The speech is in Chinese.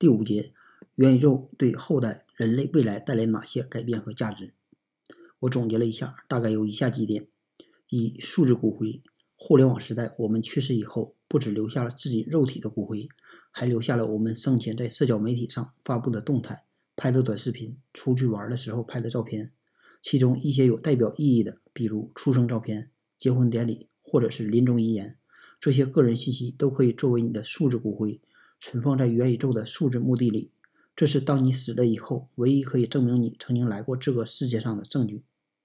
第五节，元宇宙对后代人类未来带来哪些改变和价值？我总结了一下，大概有以下几点：一、数字骨灰。互联网时代，我们去世以后，不只留下了自己肉体的骨灰，还留下了我们生前在社交媒体上发布的动态、拍的短视频、出去玩的时候拍的照片，其中一些有代表意义的，比如出生照片、结婚典礼或者是临终遗言，这些个人信息都可以作为你的数字骨灰，存放在元宇宙的数字墓地里。这是当你死了以后，唯一可以证明你曾经来过这个世界上的证据。